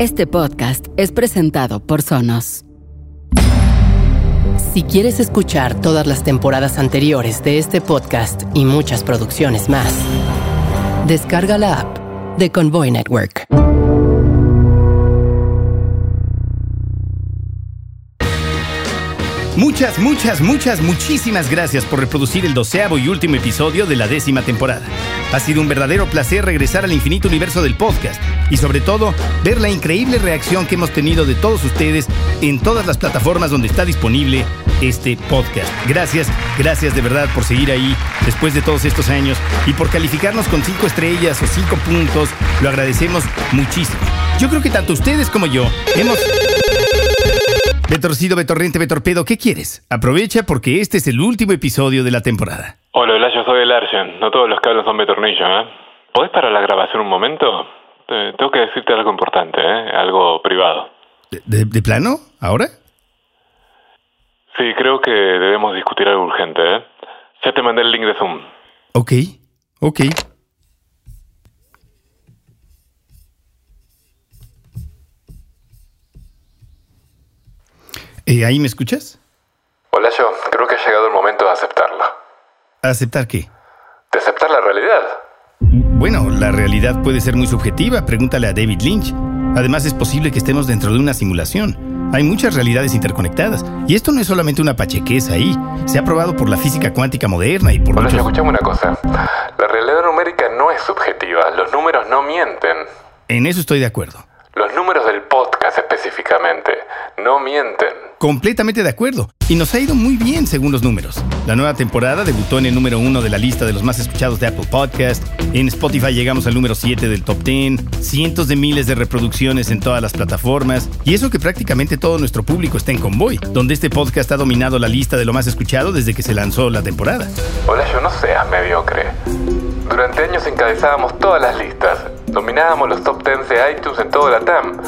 Este podcast es presentado por Sonos. Si quieres escuchar todas las temporadas anteriores de este podcast y muchas producciones más, descarga la app de Convoy Network. Muchísimas gracias por reproducir el 12º y último episodio de la 10ª temporada. Ha sido un verdadero placer regresar al infinito universo del podcast y, sobre todo, ver la increíble reacción que hemos tenido de todos ustedes en todas las plataformas donde está disponible este podcast. Gracias de verdad por seguir ahí después de todos estos años y por calificarnos con 5 estrellas o 5 puntos. Lo agradecemos muchísimo. Yo creo que tanto ustedes como yo hemos... Betorcido, Betorrente, Betorpedo, ¿qué quieres? Aprovecha porque este es el último episodio de la temporada. Hola, Olallo, soy el Argen. No todos los cables son betornillo, ¿eh? ¿Podés parar la grabación un momento? Tengo que decirte algo importante, ¿eh? Algo privado. ¿De plano? ¿Ahora? Sí, creo que debemos discutir algo urgente, ¿eh? Ya te mandé el link de Zoom. Ok. ¿Ahí me escuchas? Hola, yo creo que ha llegado el momento de aceptarla. ¿Aceptar qué? De aceptar la realidad. Bueno, la realidad puede ser muy subjetiva, pregúntale a David Lynch. Además, es posible que estemos dentro de una simulación. Hay muchas realidades interconectadas. Y esto no es solamente una pachequeza ahí. Se ha probado por la física cuántica moderna y por muchos... Hola, escuchame una cosa. La realidad numérica no es subjetiva. Los números no mienten. En eso estoy de acuerdo. Los números del podcast específicamente no mienten. Completamente de acuerdo. Y nos ha ido muy bien según los números. La nueva temporada debutó en el número 1 de la lista de los más escuchados de Apple Podcasts. En Spotify llegamos al número 7 del Top 10. Cientos de miles de reproducciones en todas las plataformas. Y eso que prácticamente todo nuestro público está en Convoy, donde este podcast ha dominado la lista de lo más escuchado desde que se lanzó la temporada. Hola, yo no seas mediocre. Durante años encabezábamos todas las listas. Dominábamos los top 10 de iTunes en todo LATAM.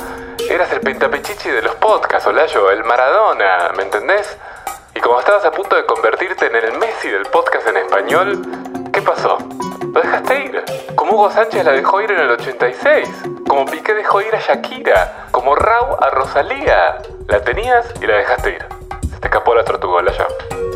Eras el pentapichichi de los podcasts, Olallo, el Maradona, ¿me entendés? Y como estabas a punto de convertirte en el Messi del podcast en español, ¿qué pasó? Lo dejaste ir. Como Hugo Sánchez la dejó ir en el 86. Como Piqué dejó ir a Shakira. Como Rau a Rosalía. La tenías y la dejaste ir. Se te escapó la tortuga, Olallo.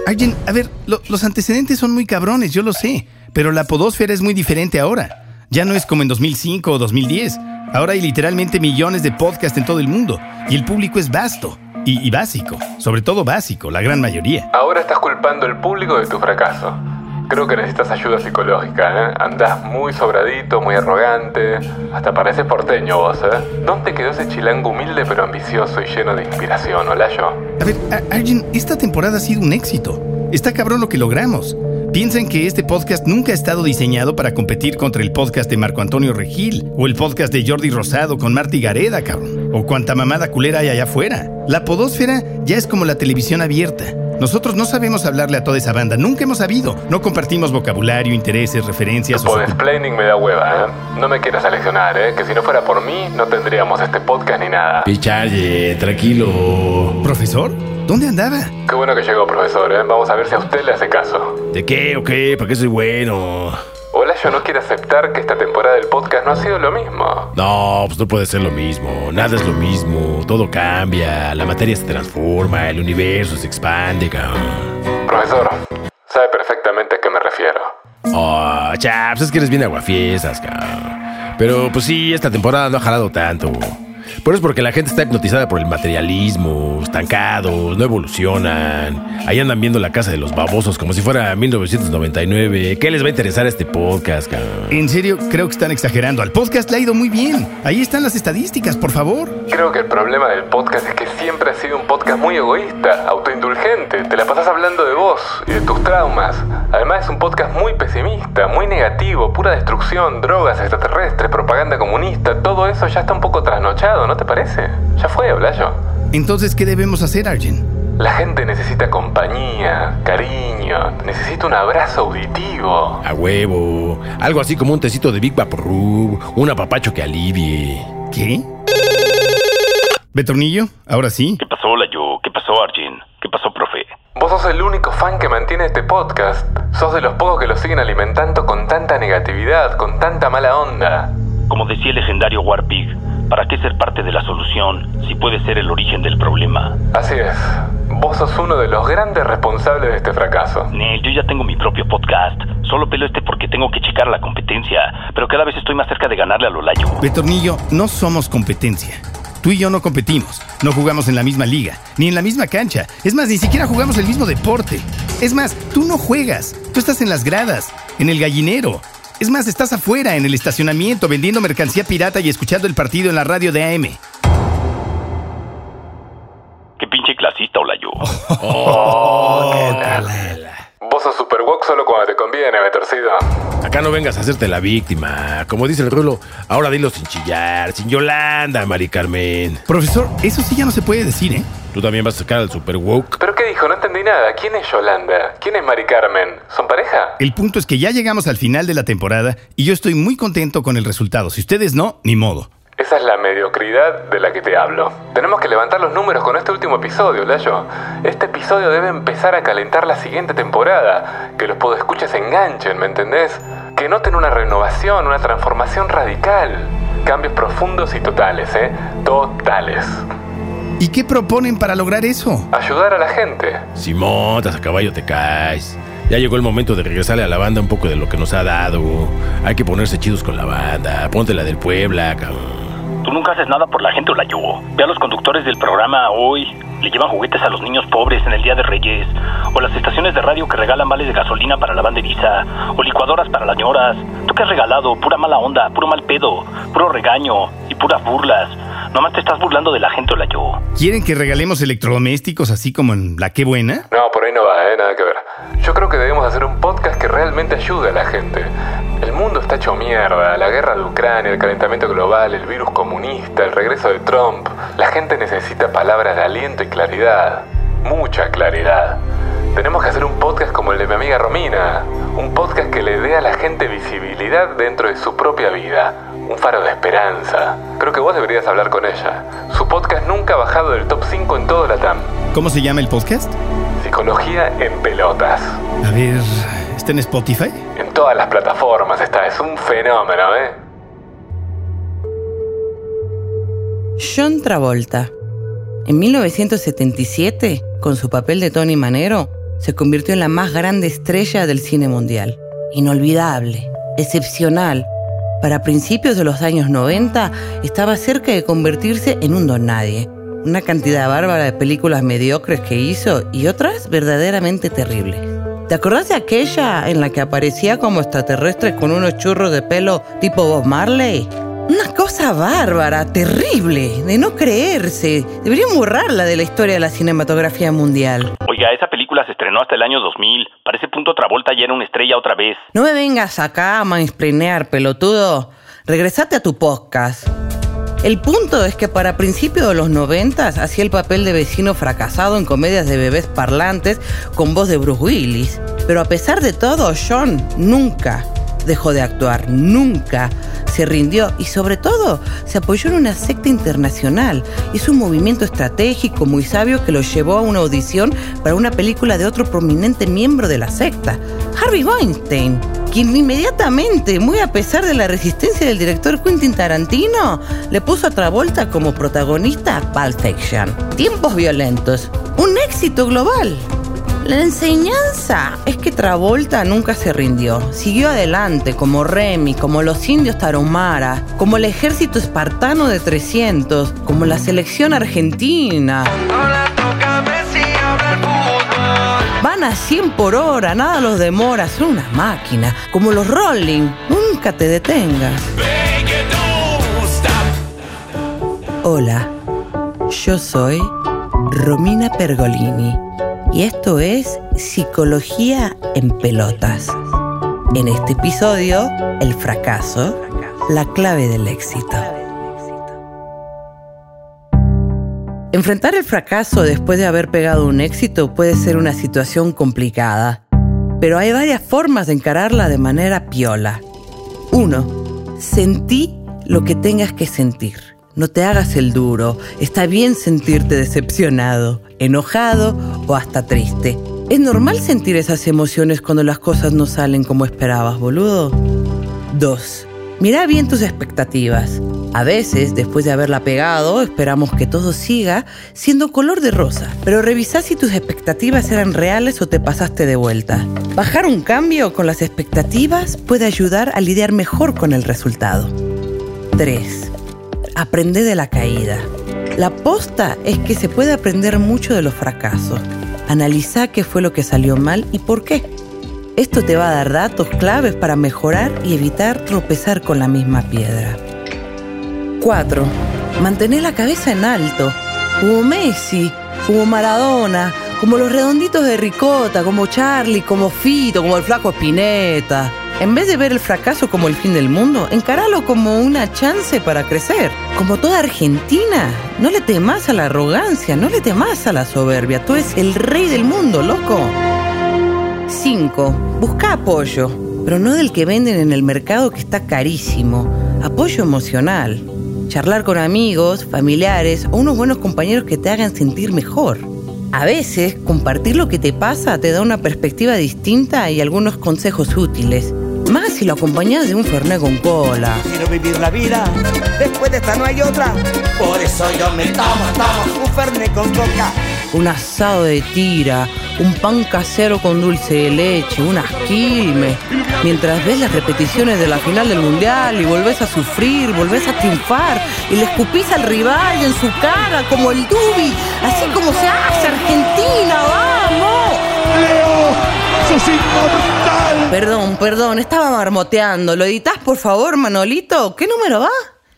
Arjen, a ver, los antecedentes son muy cabrones, yo lo sé. Pero la podósfera es muy diferente ahora. Ya no es como en 2005 o 2010. Ahora hay literalmente millones de podcasts en todo el mundo. Y el público es vasto. Y básico. Sobre todo básico, la gran mayoría. Ahora estás culpando al público de tu fracaso. Creo que necesitas ayuda psicológica, ¿eh? Andás muy sobradito, muy arrogante. Hasta pareces porteño vos, ¿eh? ¿Dónde quedó ese chilango humilde pero ambicioso y lleno de inspiración, Olallo? A ver, Arjen, esta temporada ha sido un éxito. Está cabrón lo que logramos. Piensen que este podcast nunca ha estado diseñado para competir contra el podcast de Marco Antonio Regil o el podcast de Jordi Rosado con Marti Gareda, cabrón. O cuánta mamada culera hay allá afuera. La podósfera ya es como la televisión abierta. Nosotros no sabemos hablarle a toda esa banda. Nunca hemos sabido. No compartimos vocabulario, intereses, referencias... Podexplaining me da hueva, ¿eh? No me quieras seleccionar, ¿eh? Que si no fuera por mí, no tendríamos este podcast ni nada. Pichalle, tranquilo. ¿Profesor? ¿Dónde andaba? Qué bueno que llegó, profesor, ¿eh? Vamos a ver si a usted le hace caso. ¿De qué o qué? ¿Para qué soy bueno? Olallo no quiere aceptar que esta temporada del podcast no ha sido lo mismo. No, pues no puede ser lo mismo. Nada es lo mismo. Todo cambia. La materia se transforma. El universo se expande, cabrón. Profesor, sabe perfectamente a qué me refiero. Oh, chaps, es que eres bien aguafiestas, cabrón. Pero, pues sí, esta temporada no ha jalado tanto. Pero es porque la gente está hipnotizada por el materialismo, estancados, no evolucionan. Ahí andan viendo la casa de los babosos como si fuera 1999. ¿Qué les va a interesar este podcast, cabrón? En serio, creo que están exagerando. Al podcast le ha ido muy bien. Ahí están las estadísticas, por favor. Creo que el problema del podcast es que siempre ha sido un podcast muy egoísta, autoindulgente. Te la pasas hablando de vos y de tus traumas. Además es un podcast muy pesimista, muy negativo, pura destrucción, drogas, extraterrestres, propaganda comunista. Todo eso ya está un poco trasnochado, ¿no te parece? Ya fue, Olallo. Entonces, ¿qué debemos hacer, Arjen? La gente necesita compañía, cariño, necesita un abrazo auditivo. A huevo. Algo así como un tecito de Big Vaporub, un apapacho que alivie. ¿Qué? ¿Betornillo? Ahora sí. ¿Qué pasó, Olallo? ¿Qué pasó, Arjen? ¿Qué pasó, profe? Vos sos el único fan que mantiene este podcast. Sos de los pocos que lo siguen alimentando con tanta negatividad, con tanta mala onda. Como decía el legendario Warpig, ¿Para qué ser parte de la solución si puede ser el origen del problema? Así es. Vos sos uno de los grandes responsables de este fracaso. Neil, yo ya tengo mi propio podcast. Solo pelo este porque tengo que checar la competencia. Pero cada vez estoy más cerca de ganarle a Olallo. Betornillo, no somos competencia. Tú y yo no competimos, no jugamos en la misma liga, ni en la misma cancha. Es más, ni siquiera jugamos el mismo deporte. Es más, tú no juegas, tú estás en las gradas, en el gallinero. Es más, estás afuera, en el estacionamiento, vendiendo mercancía pirata y escuchando el partido en la radio de AM. ¡Qué pinche clasista, Olallo! Vos sos super woke solo cuando te conviene, Betorcida. Acá no vengas a hacerte la víctima. Como dice el rulo, ahora dilo sin chillar, sin Yolanda, Mari Carmen. Profesor, eso sí ya no se puede decir, ¿eh? Tú también vas a sacar al super woke. ¿Pero qué dijo? No entendí nada. ¿Quién es Yolanda? ¿Quién es Mari Carmen? ¿Son pareja? El punto es que ya llegamos al final de la temporada y yo estoy muy contento con el resultado. Si ustedes no, ni modo. Esa es la mediocridad de la que te hablo. Tenemos que levantar los números con este último episodio, Layo. Este episodio debe empezar a calentar la siguiente temporada. Que los podescuchas enganchen, ¿me entendés? Que noten una renovación, una transformación radical. Cambios profundos y totales, ¿eh? Totales. ¿Y qué proponen para lograr eso? Ayudar a la gente. Si montas a caballo te caes. Ya llegó el momento de regresarle a la banda un poco de lo que nos ha dado. Hay que ponerse chidos con la banda. Ponte la del Puebla, cabrón. Tú nunca haces nada por la gente, Olallo. Ve a los conductores del programa Hoy. Le llevan juguetes a los niños pobres en el Día de Reyes. O las estaciones de radio que regalan vales de gasolina para la banderiza. O licuadoras para las ñoras. ¿Tú qué has regalado? Pura mala onda, puro mal pedo, puro regaño y puras burlas. Nomás te estás burlando de la gente, Olallo. ¿Quieren que regalemos electrodomésticos así como en La Qué Buena? No, por ahí no va, nada que ver. Yo creo que debemos hacer un podcast que realmente ayude a la gente. El mundo está hecho mierda, la guerra de Ucrania, el calentamiento global, el virus comunista, el regreso de Trump. La gente necesita palabras de aliento y claridad, mucha claridad. Tenemos que hacer un podcast como el de mi amiga Romina, un podcast que le dé a la gente visibilidad dentro de su propia vida, un faro de esperanza. Creo que vos deberías hablar con ella. Su podcast nunca ha bajado del top 5 en todo LATAM. ¿Cómo se llama el podcast? Psicología en Pelotas. A ver, ¿está en Spotify? En todas las plataformas está, es un fenómeno, ¿eh? Sean Travolta. En 1977, con su papel de Tony Manero, se convirtió en la más grande estrella del cine mundial. Inolvidable, excepcional. Para principios de los años 90, estaba cerca de convertirse en un don nadie. Una cantidad bárbara de películas mediocres que hizo y otras verdaderamente terribles. ¿Te acordás de aquella en la que aparecía como extraterrestre con unos churros de pelo tipo Bob Marley? Una cosa bárbara, terrible, de no creerse. Deberían borrarla de la historia de la cinematografía mundial. Oiga, esa película se estrenó hasta el año 2000. Para ese punto Travolta ya era una estrella otra vez. No me vengas acá a mansplainear, pelotudo. Regresate a tu podcast. El punto es que para principios de los 90 hacía el papel de vecino fracasado en comedias de bebés parlantes con voz de Bruce Willis. Pero a pesar de todo, Sean nunca dejó de actuar, nunca se rindió y sobre todo se apoyó en una secta internacional. Hizo un movimiento estratégico muy sabio que lo llevó a una audición para una película de otro prominente miembro de la secta, Harvey Weinstein, quien inmediatamente, muy a pesar de la resistencia del director Quentin Tarantino, le puso a Travolta como protagonista a Pulp Fiction. Tiempos violentos, un éxito global. La enseñanza es que Travolta nunca se rindió. Siguió adelante como Remy, como los indios Tarahumara, como el ejército espartano de 300, como la selección argentina. Van a 100 por hora, nada los demora, son una máquina. Como los Rolling, nunca te detengas. Hola, yo soy Romina Pergolini. Y esto es Psicología en Pelotas. En este episodio, el fracaso, la clave del éxito. Enfrentar el fracaso después de haber pegado un éxito puede ser una situación complicada, pero hay varias formas de encararla de manera piola. 1. Sentí lo que tengas que sentir. No te hagas el duro, está bien sentirte decepcionado, enojado o hasta triste. Es normal sentir esas emociones cuando las cosas no salen como esperabas, boludo. 2. Mirá bien tus expectativas. A veces, después de haberla pegado, esperamos que todo siga siendo color de rosa, pero revisá si tus expectativas eran reales o te pasaste de vuelta. Bajar un cambio con las expectativas puede ayudar a lidiar mejor con el resultado. 3. Aprende de la caída. La posta es que se puede aprender mucho de los fracasos. Analiza qué fue lo que salió mal y por qué. Esto te va a dar datos claves para mejorar y evitar tropezar con la misma piedra. 4. Mantener la cabeza en alto. Como Messi, como Maradona, como los redonditos de ricota, como Charlie, como Fito, como el flaco Spinetta. En vez de ver el fracaso como el fin del mundo, encaralo como una chance para crecer. Como toda Argentina, no le temas a la arrogancia, no le temas a la soberbia. Tú eres el rey del mundo, loco. 5. Busca apoyo, pero no del que venden en el mercado que está carísimo. Apoyo emocional. Charlar con amigos, familiares o unos buenos compañeros que te hagan sentir mejor. A veces, compartir lo que te pasa te da una perspectiva distinta y algunos consejos útiles. Más si lo acompañas de un fernet con cola. Quiero vivir la vida, después de esta no hay otra. Por eso yo me tomo un fernet con coca. Un asado de tira, un pan casero con dulce de leche, unas quilmes. Mientras ves las repeticiones de la final del mundial y volvés a sufrir, volvés a triunfar y le escupís al rival en su cara como el Dubi, así como se hace Argentina, ¡vamos! ¡Leo, sos inmortal! Perdón, estaba marmoteando. ¿Lo editás, por favor, Manolito? ¿Qué número va?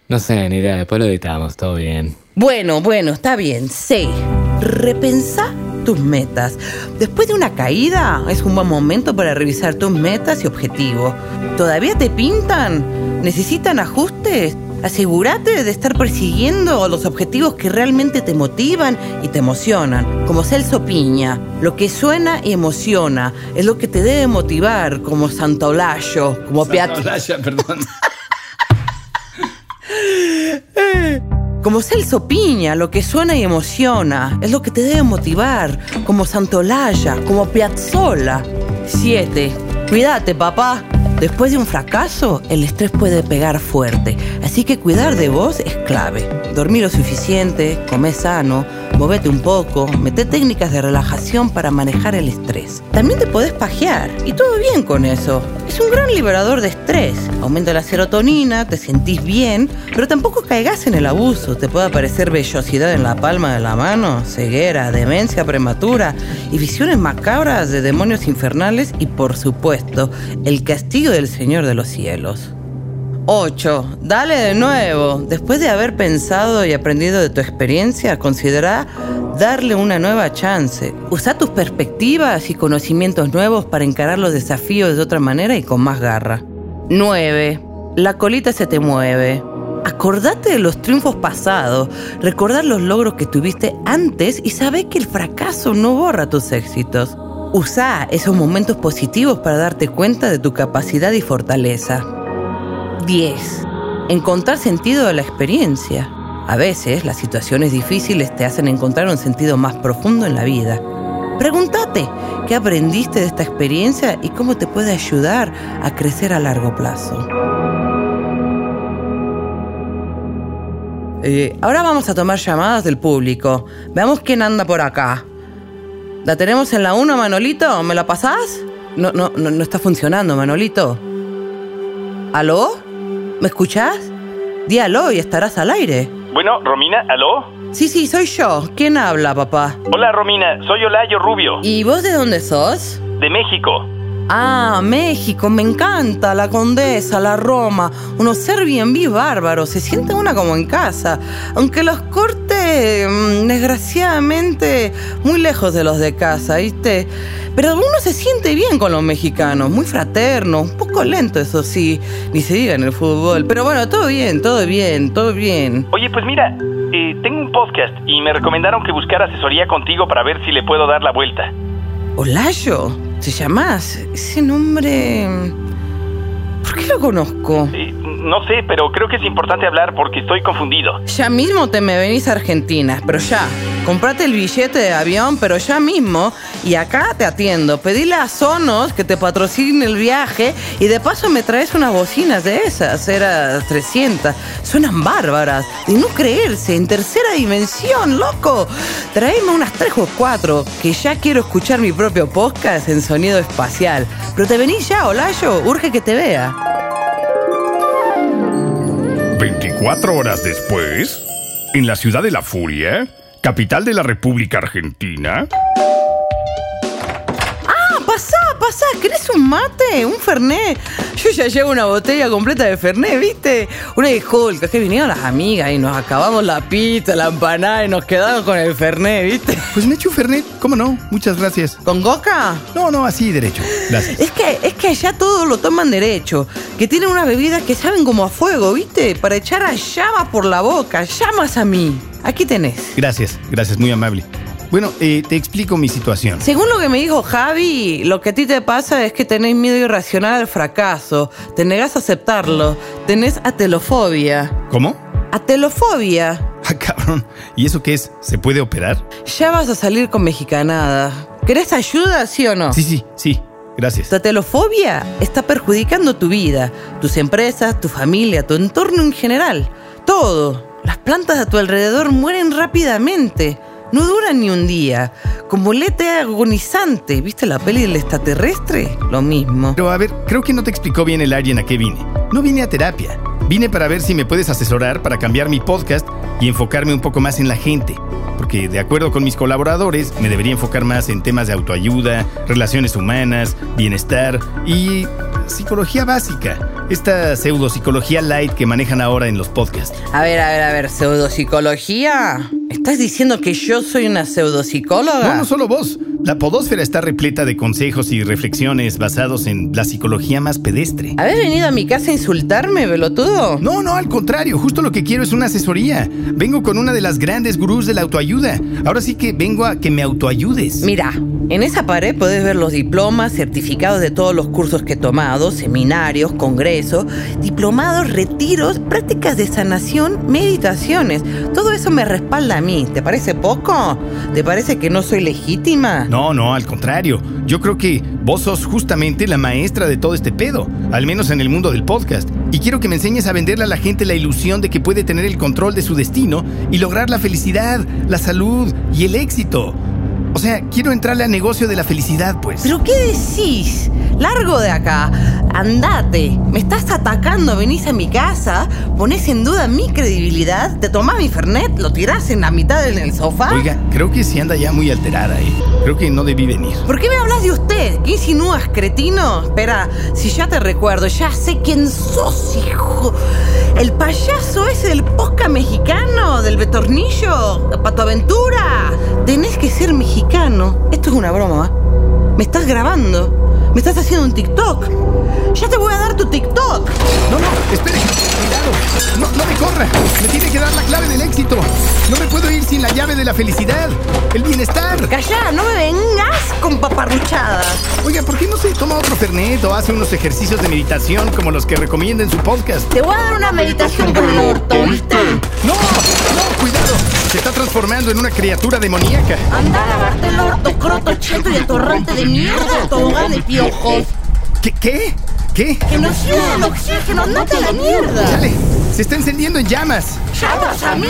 No sé, ni idea, después lo editamos, todo bien. Bueno, está bien. 6. Repensá tus metas. Después de una caída, es un buen momento para revisar tus metas y objetivos. ¿Todavía te pintan? ¿Necesitan ajustes? Asegúrate de estar persiguiendo los objetivos que realmente te motivan y te emocionan, como Celso Piña. Lo que suena y emociona es lo que te debe motivar, como Olallo, como Piazzolla, perdón. Como Celso Piña, lo que suena y emociona es lo que te debe motivar, como Santolaya, como Piazzolla. 7. Cuídate, papá. Después de un fracaso, el estrés puede pegar fuerte, así que cuidar de vos es clave. Dormir lo suficiente, comer sano, movete un poco, mete técnicas de relajación para manejar el estrés. También te podés pajear, y todo bien con eso. Es un gran liberador de estrés. Aumenta la serotonina, te sentís bien, pero tampoco caigas en el abuso. Te puede aparecer vellosidad en la palma de la mano, ceguera, demencia prematura y visiones macabras de demonios infernales y, por supuesto, el castigo del Señor de los Cielos. 8. Dale de nuevo. Después de haber pensado y aprendido de tu experiencia, considera darle una nueva chance. Usa tus perspectivas y conocimientos nuevos para encarar los desafíos de otra manera y con más garra. 9. La colita se te mueve. Acordate de los triunfos pasados, recordar los logros que tuviste antes y saber que el fracaso no borra tus éxitos. Usa esos momentos positivos para darte cuenta de tu capacidad y fortaleza. 10. Encontrar sentido a la experiencia. A veces, las situaciones difíciles te hacen encontrar un sentido más profundo en la vida. Pregúntate qué aprendiste de esta experiencia y cómo te puede ayudar a crecer a largo plazo. Ahora vamos a tomar llamadas del público. Veamos quién anda por acá. ¿La tenemos en la 1, Manolito? ¿Me la pasás? No está funcionando, Manolito. ¿Aló? ¿Me escuchás? Di aló y estarás al aire. Bueno, Romina, ¿aló? Sí, soy yo. ¿Quién habla, papá? Hola, Romina, soy Olallo Rubio. ¿Y vos de dónde sos? De México. Ah, México, me encanta, la Condesa, la Roma, unos Airbnb bárbaros, se siente una como en casa, aunque los cortes, desgraciadamente, muy lejos de los de casa, ¿viste? Pero uno se siente bien con los mexicanos, muy fraternos, un poco lento, eso sí, ni se diga en el fútbol, pero bueno, todo bien. Oye, pues mira, tengo un podcast y me recomendaron que buscara asesoría contigo para ver si le puedo dar la vuelta. Olallo, ¿te llamás? Ese nombre... ¿Por qué lo conozco? No sé, pero creo que es importante hablar porque estoy confundido. Ya mismo te me venís a Argentina, pero ya. Comprate el billete de avión, pero ya mismo. Y acá te atiendo. Pedile a Sonos que te patrocine el viaje y de paso me traes unas bocinas de esas. Eran 300. Suenan bárbaras. De no creerse. En tercera dimensión, loco. Traeme unas 3 o 4 que ya quiero escuchar mi propio podcast en sonido espacial. Pero te venís ya, Olallo. Urge que te vea. 24 horas después, en la ciudad de la furia, capital de la República Argentina. ¡Ah! ¡Pasá! ¿Querés un mate? ¿Un fernet? Yo ya llevo una botella completa de fernet, ¿viste? Una disculpa, que vinieron las amigas y nos acabamos la pizza, la empanada y nos quedamos con el fernet, ¿viste? Pues me echo un fernet, ¿cómo no? Muchas gracias. ¿Con coca? No, así derecho, gracias. Es que allá todo lo toman derecho, que tienen unas bebidas que saben como a fuego, ¿viste? Para echar a llama por la boca, llamas a mí. Aquí tenés. Gracias, muy amable. Bueno, te explico mi situación. Según lo que me dijo Javi, lo que a ti te pasa es que tenés miedo irracional al fracaso. Te negás a aceptarlo. Tenés atelofobia. ¿Cómo? Atelofobia. Ah, cabrón. ¿Y eso qué es? ¿Se puede operar? Ya vas a salir con mexicanada. ¿Querés ayuda, sí o no? Sí. Gracias. Tu atelofobia está perjudicando tu vida, tus empresas, tu familia, tu entorno en general. Todo. Las plantas a tu alrededor mueren rápidamente. No duran ni un día. Como LATAM agonizante. ¿Viste la peli del extraterrestre? Lo mismo. Pero a ver, creo que no te explicó bien el Argen a qué vine. No vine a terapia. Vine para ver si me puedes asesorar para cambiar mi podcast y enfocarme un poco más en la gente. Porque de acuerdo con mis colaboradores, me debería enfocar más en temas de autoayuda, relaciones humanas, bienestar y psicología básica. Esta pseudopsicología light que manejan ahora en los podcasts. A ver, ¿pseudopsicología? ¿Estás diciendo que yo soy una pseudopsicóloga? No solo vos. La podósfera está repleta de consejos y reflexiones basados en la psicología más pedestre. ¿Habés venido a mi casa a insultarme, pelotudo? No, al contrario. Justo lo que quiero es una asesoría. Vengo con una de las grandes gurús de la autoayuda. Ahora sí que vengo a que me autoayudes. Mira, en esa pared podés ver los diplomas, certificados de todos los cursos que he tomado, seminarios, congresos, diplomados, retiros, prácticas de sanación, meditaciones. Todo eso me respalda a mí. ¿Te parece poco? ¿Te parece que no soy legítima? No, al contrario. Yo creo que vos sos justamente la maestra de todo este pedo, al menos en el mundo del podcast. Y quiero que me enseñes a venderle a la gente la ilusión de que puede tener el control de su destino y lograr la felicidad, la salud y el éxito. O sea, quiero entrarle al negocio de la felicidad, pues. ¿Pero qué decís? Largo de acá. Andate. Me estás atacando, venís a mi casa, ponés en duda mi credibilidad, te tomás mi fernet, lo tirás en la mitad en el sofá. Oiga, creo que sí anda ya muy alterada, Creo que no debí venir. ¿Por qué me hablas de usted? ¿Qué insinúas, cretino? Espera, si ya te recuerdo, ya sé quién sos, hijo. El payaso ese del podcast mexicano, del Betornillo, Patoaventura. Tenés que ser mexicano. Esto es una broma, ¿eh? Me estás grabando. Me estás haciendo un TikTok. ¡Ya te voy a dar tu TikTok! No, espere. Cuidado. No me corra. Me tiene que dar la clave del éxito. No me puedo ir sin la llave de la felicidad, el bienestar. Calla, no me vengas con paparruchadas. Oiga, ¿por qué no se toma otro fernet o hace unos ejercicios de meditación como los que recomienda en su podcast? Te voy a dar una meditación por el orto, ¿viste? No, cuidado. Se está transformando en una criatura demoníaca. Anda a lavarte el orto, croto, cheto y atorrante de mierda, tobogán de piojos. ¿Qué? Que nos lleven el oxígeno, andate a la mierda. Dale, se está encendiendo en llamas. ¡Llamas a mí!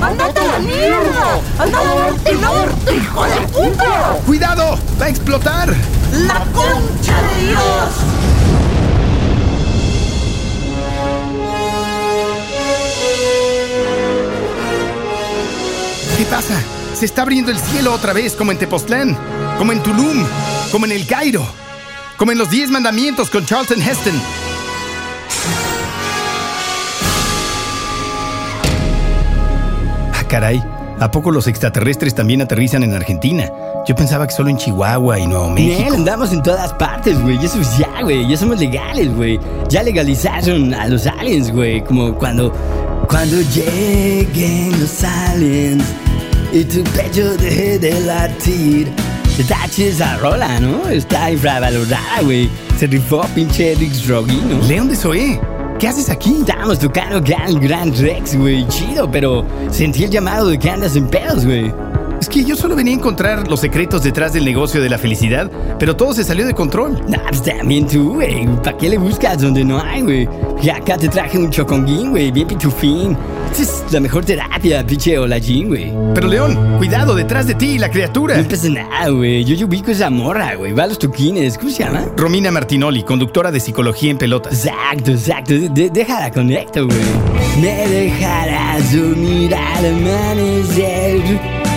¡Andate a la mierda! ¡Anda a lavarte el orto, hijo de puta! ¡Cuidado! ¡Va a explotar! ¡La concha de Dios! ¿Qué pasa? Se está abriendo el cielo otra vez, como en Tepoztlán, como en Tulum, como en El Cairo, como en los 10 mandamientos con Charlton Heston. Ah, caray, ¿a poco los extraterrestres también aterrizan en Argentina? Yo pensaba que solo en Chihuahua y Nuevo México. Nel, andamos en todas partes, güey. Eso es ya, güey. Ya somos legales, güey. Ya legalizaron a los aliens, güey. Como cuando lleguen los aliens y tu pecho deje de latir. Está chida esa rola, ¿no? Está infravalorada, güey. Se rifó pinche Rick Rogui, ¿no? León de Zoe. ¿Qué haces aquí? Estamos tocando al Gran Rex, güey. Chido, pero sentí el llamado de que andas en pedos, güey. Es que yo solo venía a encontrar los secretos detrás del negocio de la felicidad, pero todo se salió de control. Nah, pues también tú, güey. ¿Para qué le buscas donde no hay, güey? Y acá te traje un choconguín, güey, bien pitufín. Esta es la mejor terapia, pinche Olallín, güey. Pero León, cuidado, detrás de ti, la criatura. No pasa nada, güey. Yo ubico esa morra, güey. Va a los toquines, ¿cómo se llama? Romina Martinoli, conductora de Psicología en Pelotas. Exacto. Déjala conecto, güey. Me dejarás dormir al amanecer.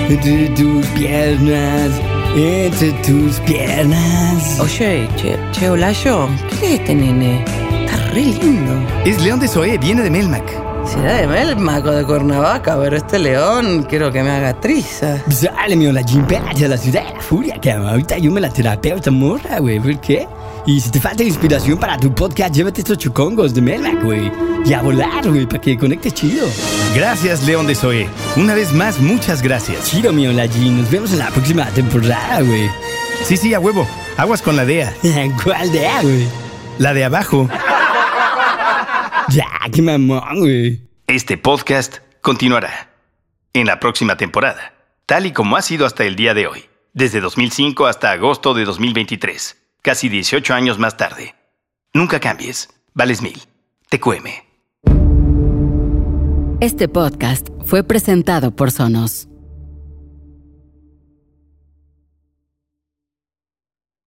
Entre tus piernas, entre tus piernas. Oye, che, Olallo, ¿qué es este nene? Está re lindo. Es León de Zoe, viene de Melmac. ¿Será de Melmac o de Cuernavaca? Pero este León quiero que me haga triza. Sale, mi Olallín, pégate a la ciudad de la furia, cabrón. Ahorita yo me la terapeo esta morra, güey, ¿por qué? Y si te falta inspiración para tu podcast, llévate estos chocongos de Melmac, güey. Y a volar, güey, para que conectes chido. Gracias, León de Zoe. Una vez más, muchas gracias. Chido, mi Olallín. Nos vemos en la próxima temporada, güey. Sí, a huevo. Aguas con la DEA. ¿Cuál DEA, güey? La de abajo. Ya, qué mamón, güey. Este podcast continuará en la próxima temporada, tal y como ha sido hasta el día de hoy. Desde 2005 hasta agosto de 2023. Casi 18 años más tarde. Nunca cambies. Vales 1000. TQM. Este podcast fue presentado por Sonos.